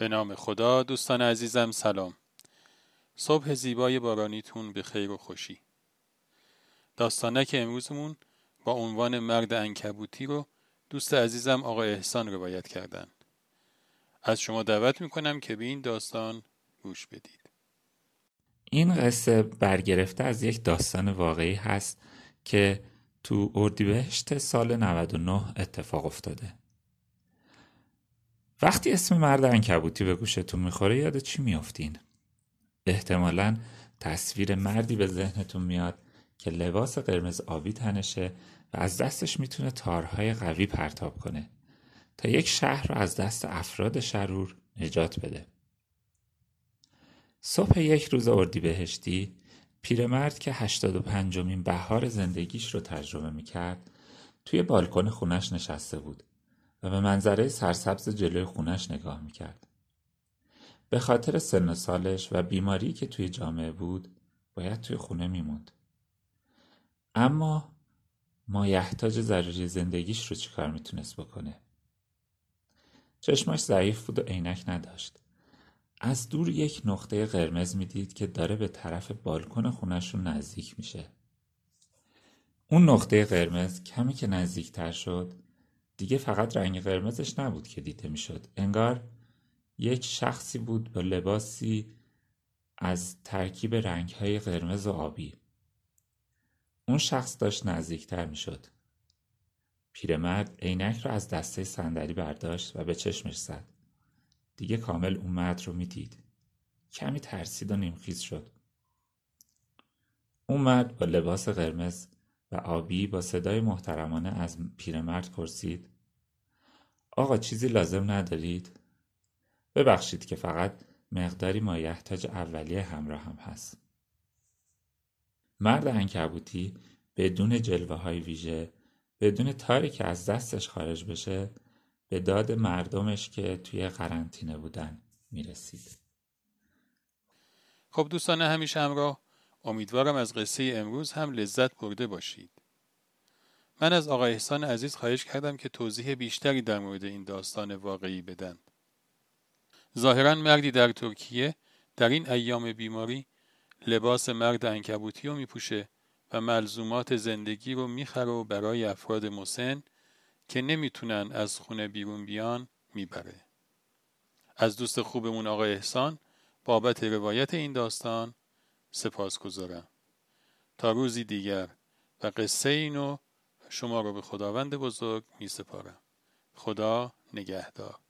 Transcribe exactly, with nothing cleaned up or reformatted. به نام خدا. دوستان عزیزم سلام. صبح زیبای بارانیتون به خیر و خوشی. داستانک امروزمون با عنوان مرد عنکبوتی رو دوست عزیزم آقا احسان روایت کردن. از شما دعوت میکنم که به این داستان گوش بدید. این قصه برگرفته از یک داستان واقعی هست که تو اردیبهشت سال نود و نه اتفاق افتاده. وقتی اسم مرد عنکبوتی به گوشتون میخوره یاد چی میافتین؟ احتمالاً تصویر مردی به ذهنتون میاد که لباس قرمز آبی تنشه و از دستش میتونه تارهای قوی پرتاب کنه تا یک شهر رو از دست افراد شرور نجات بده. صبح یک روز اردیبهشتی پیرمرد که هشتاد و پنجمین بهار زندگیش رو تجربه میکرد توی بالکن خونش نشسته بود و به منظره سرسبز جلوی خونش نگاه میکرد. به خاطر سن و سالش و بیماری که توی جامعه بود باید توی خونه میموند. اما مایحتاج ضروری زندگیش رو چیکار میتونست بکنه؟ چشماش ضعیف بود و عینک نداشت. از دور یک نقطه قرمز میدید که داره به طرف بالکن خونشون نزدیک میشه. اون نقطه قرمز کمی که نزدیکتر شد دیگه فقط رنگ قرمزش نبود که دیده میشد. انگار یک شخصی بود با لباسی از ترکیب رنگ‌های قرمز و آبی. اون شخص داشت نزدیکتر میشد. پیرمرد عینک رو از دسته صندلی برداشت و به چشمش زد. دیگه کامل اون مرد رو میدید. کمی ترسید و نیمخیز شد. اون مرد با لباس قرمز و آبی با صدای محترمانه از پیرمرد پرسید: آقا چیزی لازم ندارید؟ ببخشید که فقط مقداری مایحتاج اولیه همراه هم هست. مرد عنکبوتی بدون جلوه های ویژه، بدون تاری که از دستش خارج بشه، به داد مردمش که توی قرنطینه بودن میرسید. خب دوستان همیشه همراه، امیدوارم از قصه امروز هم لذت برده باشید. من از آقا احسان عزیز خواهش کردم که توضیح بیشتری در مورد این داستان واقعی بدن. ظاهراً مردی در ترکیه در این ایام بیماری لباس مرد عنکبوتی رو میپوشه و ملزومات زندگی رو میخره و برای افراد مسن که نمیتونن از خونه بیرون بیان میبره. از دوست خوبمون آقا احسان بابت روایت این داستان سپاسگزارم. تا روزی دیگر و قصه اینو شما رو به خداوند بزرگ میسپارم. خدا نگهدار.